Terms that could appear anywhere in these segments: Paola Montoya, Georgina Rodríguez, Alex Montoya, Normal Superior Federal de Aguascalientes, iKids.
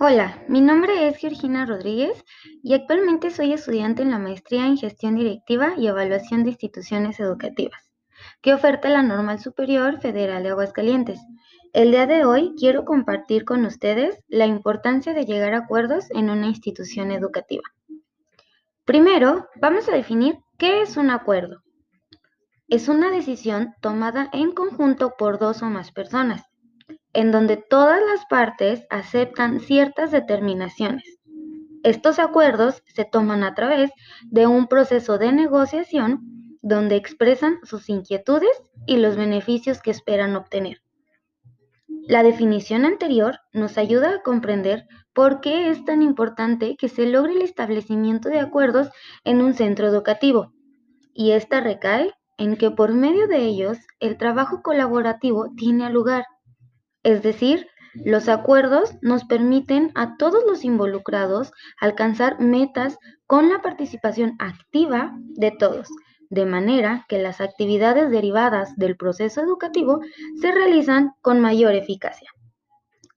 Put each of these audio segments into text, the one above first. Hola, mi nombre es Georgina Rodríguez y actualmente soy estudiante en la maestría en Gestión Directiva y Evaluación de Instituciones Educativas, que oferta la Normal Superior Federal de Aguascalientes. El día de hoy quiero compartir con ustedes la importancia de llegar a acuerdos en una institución educativa. Primero, vamos a definir qué es un acuerdo. Es una decisión tomada en conjunto por dos o más personas, en donde todas las partes aceptan ciertas determinaciones. Estos acuerdos se toman a través de un proceso de negociación donde expresan sus inquietudes y los beneficios que esperan obtener. La definición anterior nos ayuda a comprender por qué es tan importante que se logre el establecimiento de acuerdos en un centro educativo, y esta recae en que por medio de ellos el trabajo colaborativo tiene lugar. Es decir, los acuerdos nos permiten a todos los involucrados alcanzar metas con la participación activa de todos, de manera que las actividades derivadas del proceso educativo se realizan con mayor eficacia.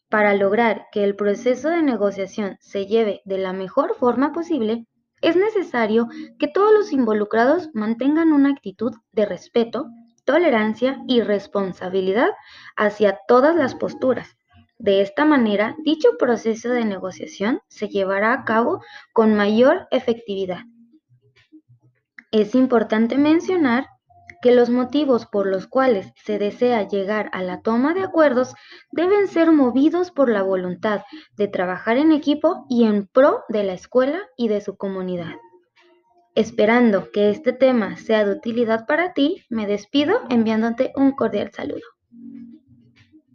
Para lograr que el proceso de negociación se lleve de la mejor forma posible, es necesario que todos los involucrados mantengan una actitud de respeto, tolerancia y responsabilidad hacia todas las posturas. De esta manera, dicho proceso de negociación se llevará a cabo con mayor efectividad. Es importante mencionar que los motivos por los cuales se desea llegar a la toma de acuerdos deben ser movidos por la voluntad de trabajar en equipo y en pro de la escuela y de su comunidad. Esperando que este tema sea de utilidad para ti, me despido enviándote un cordial saludo.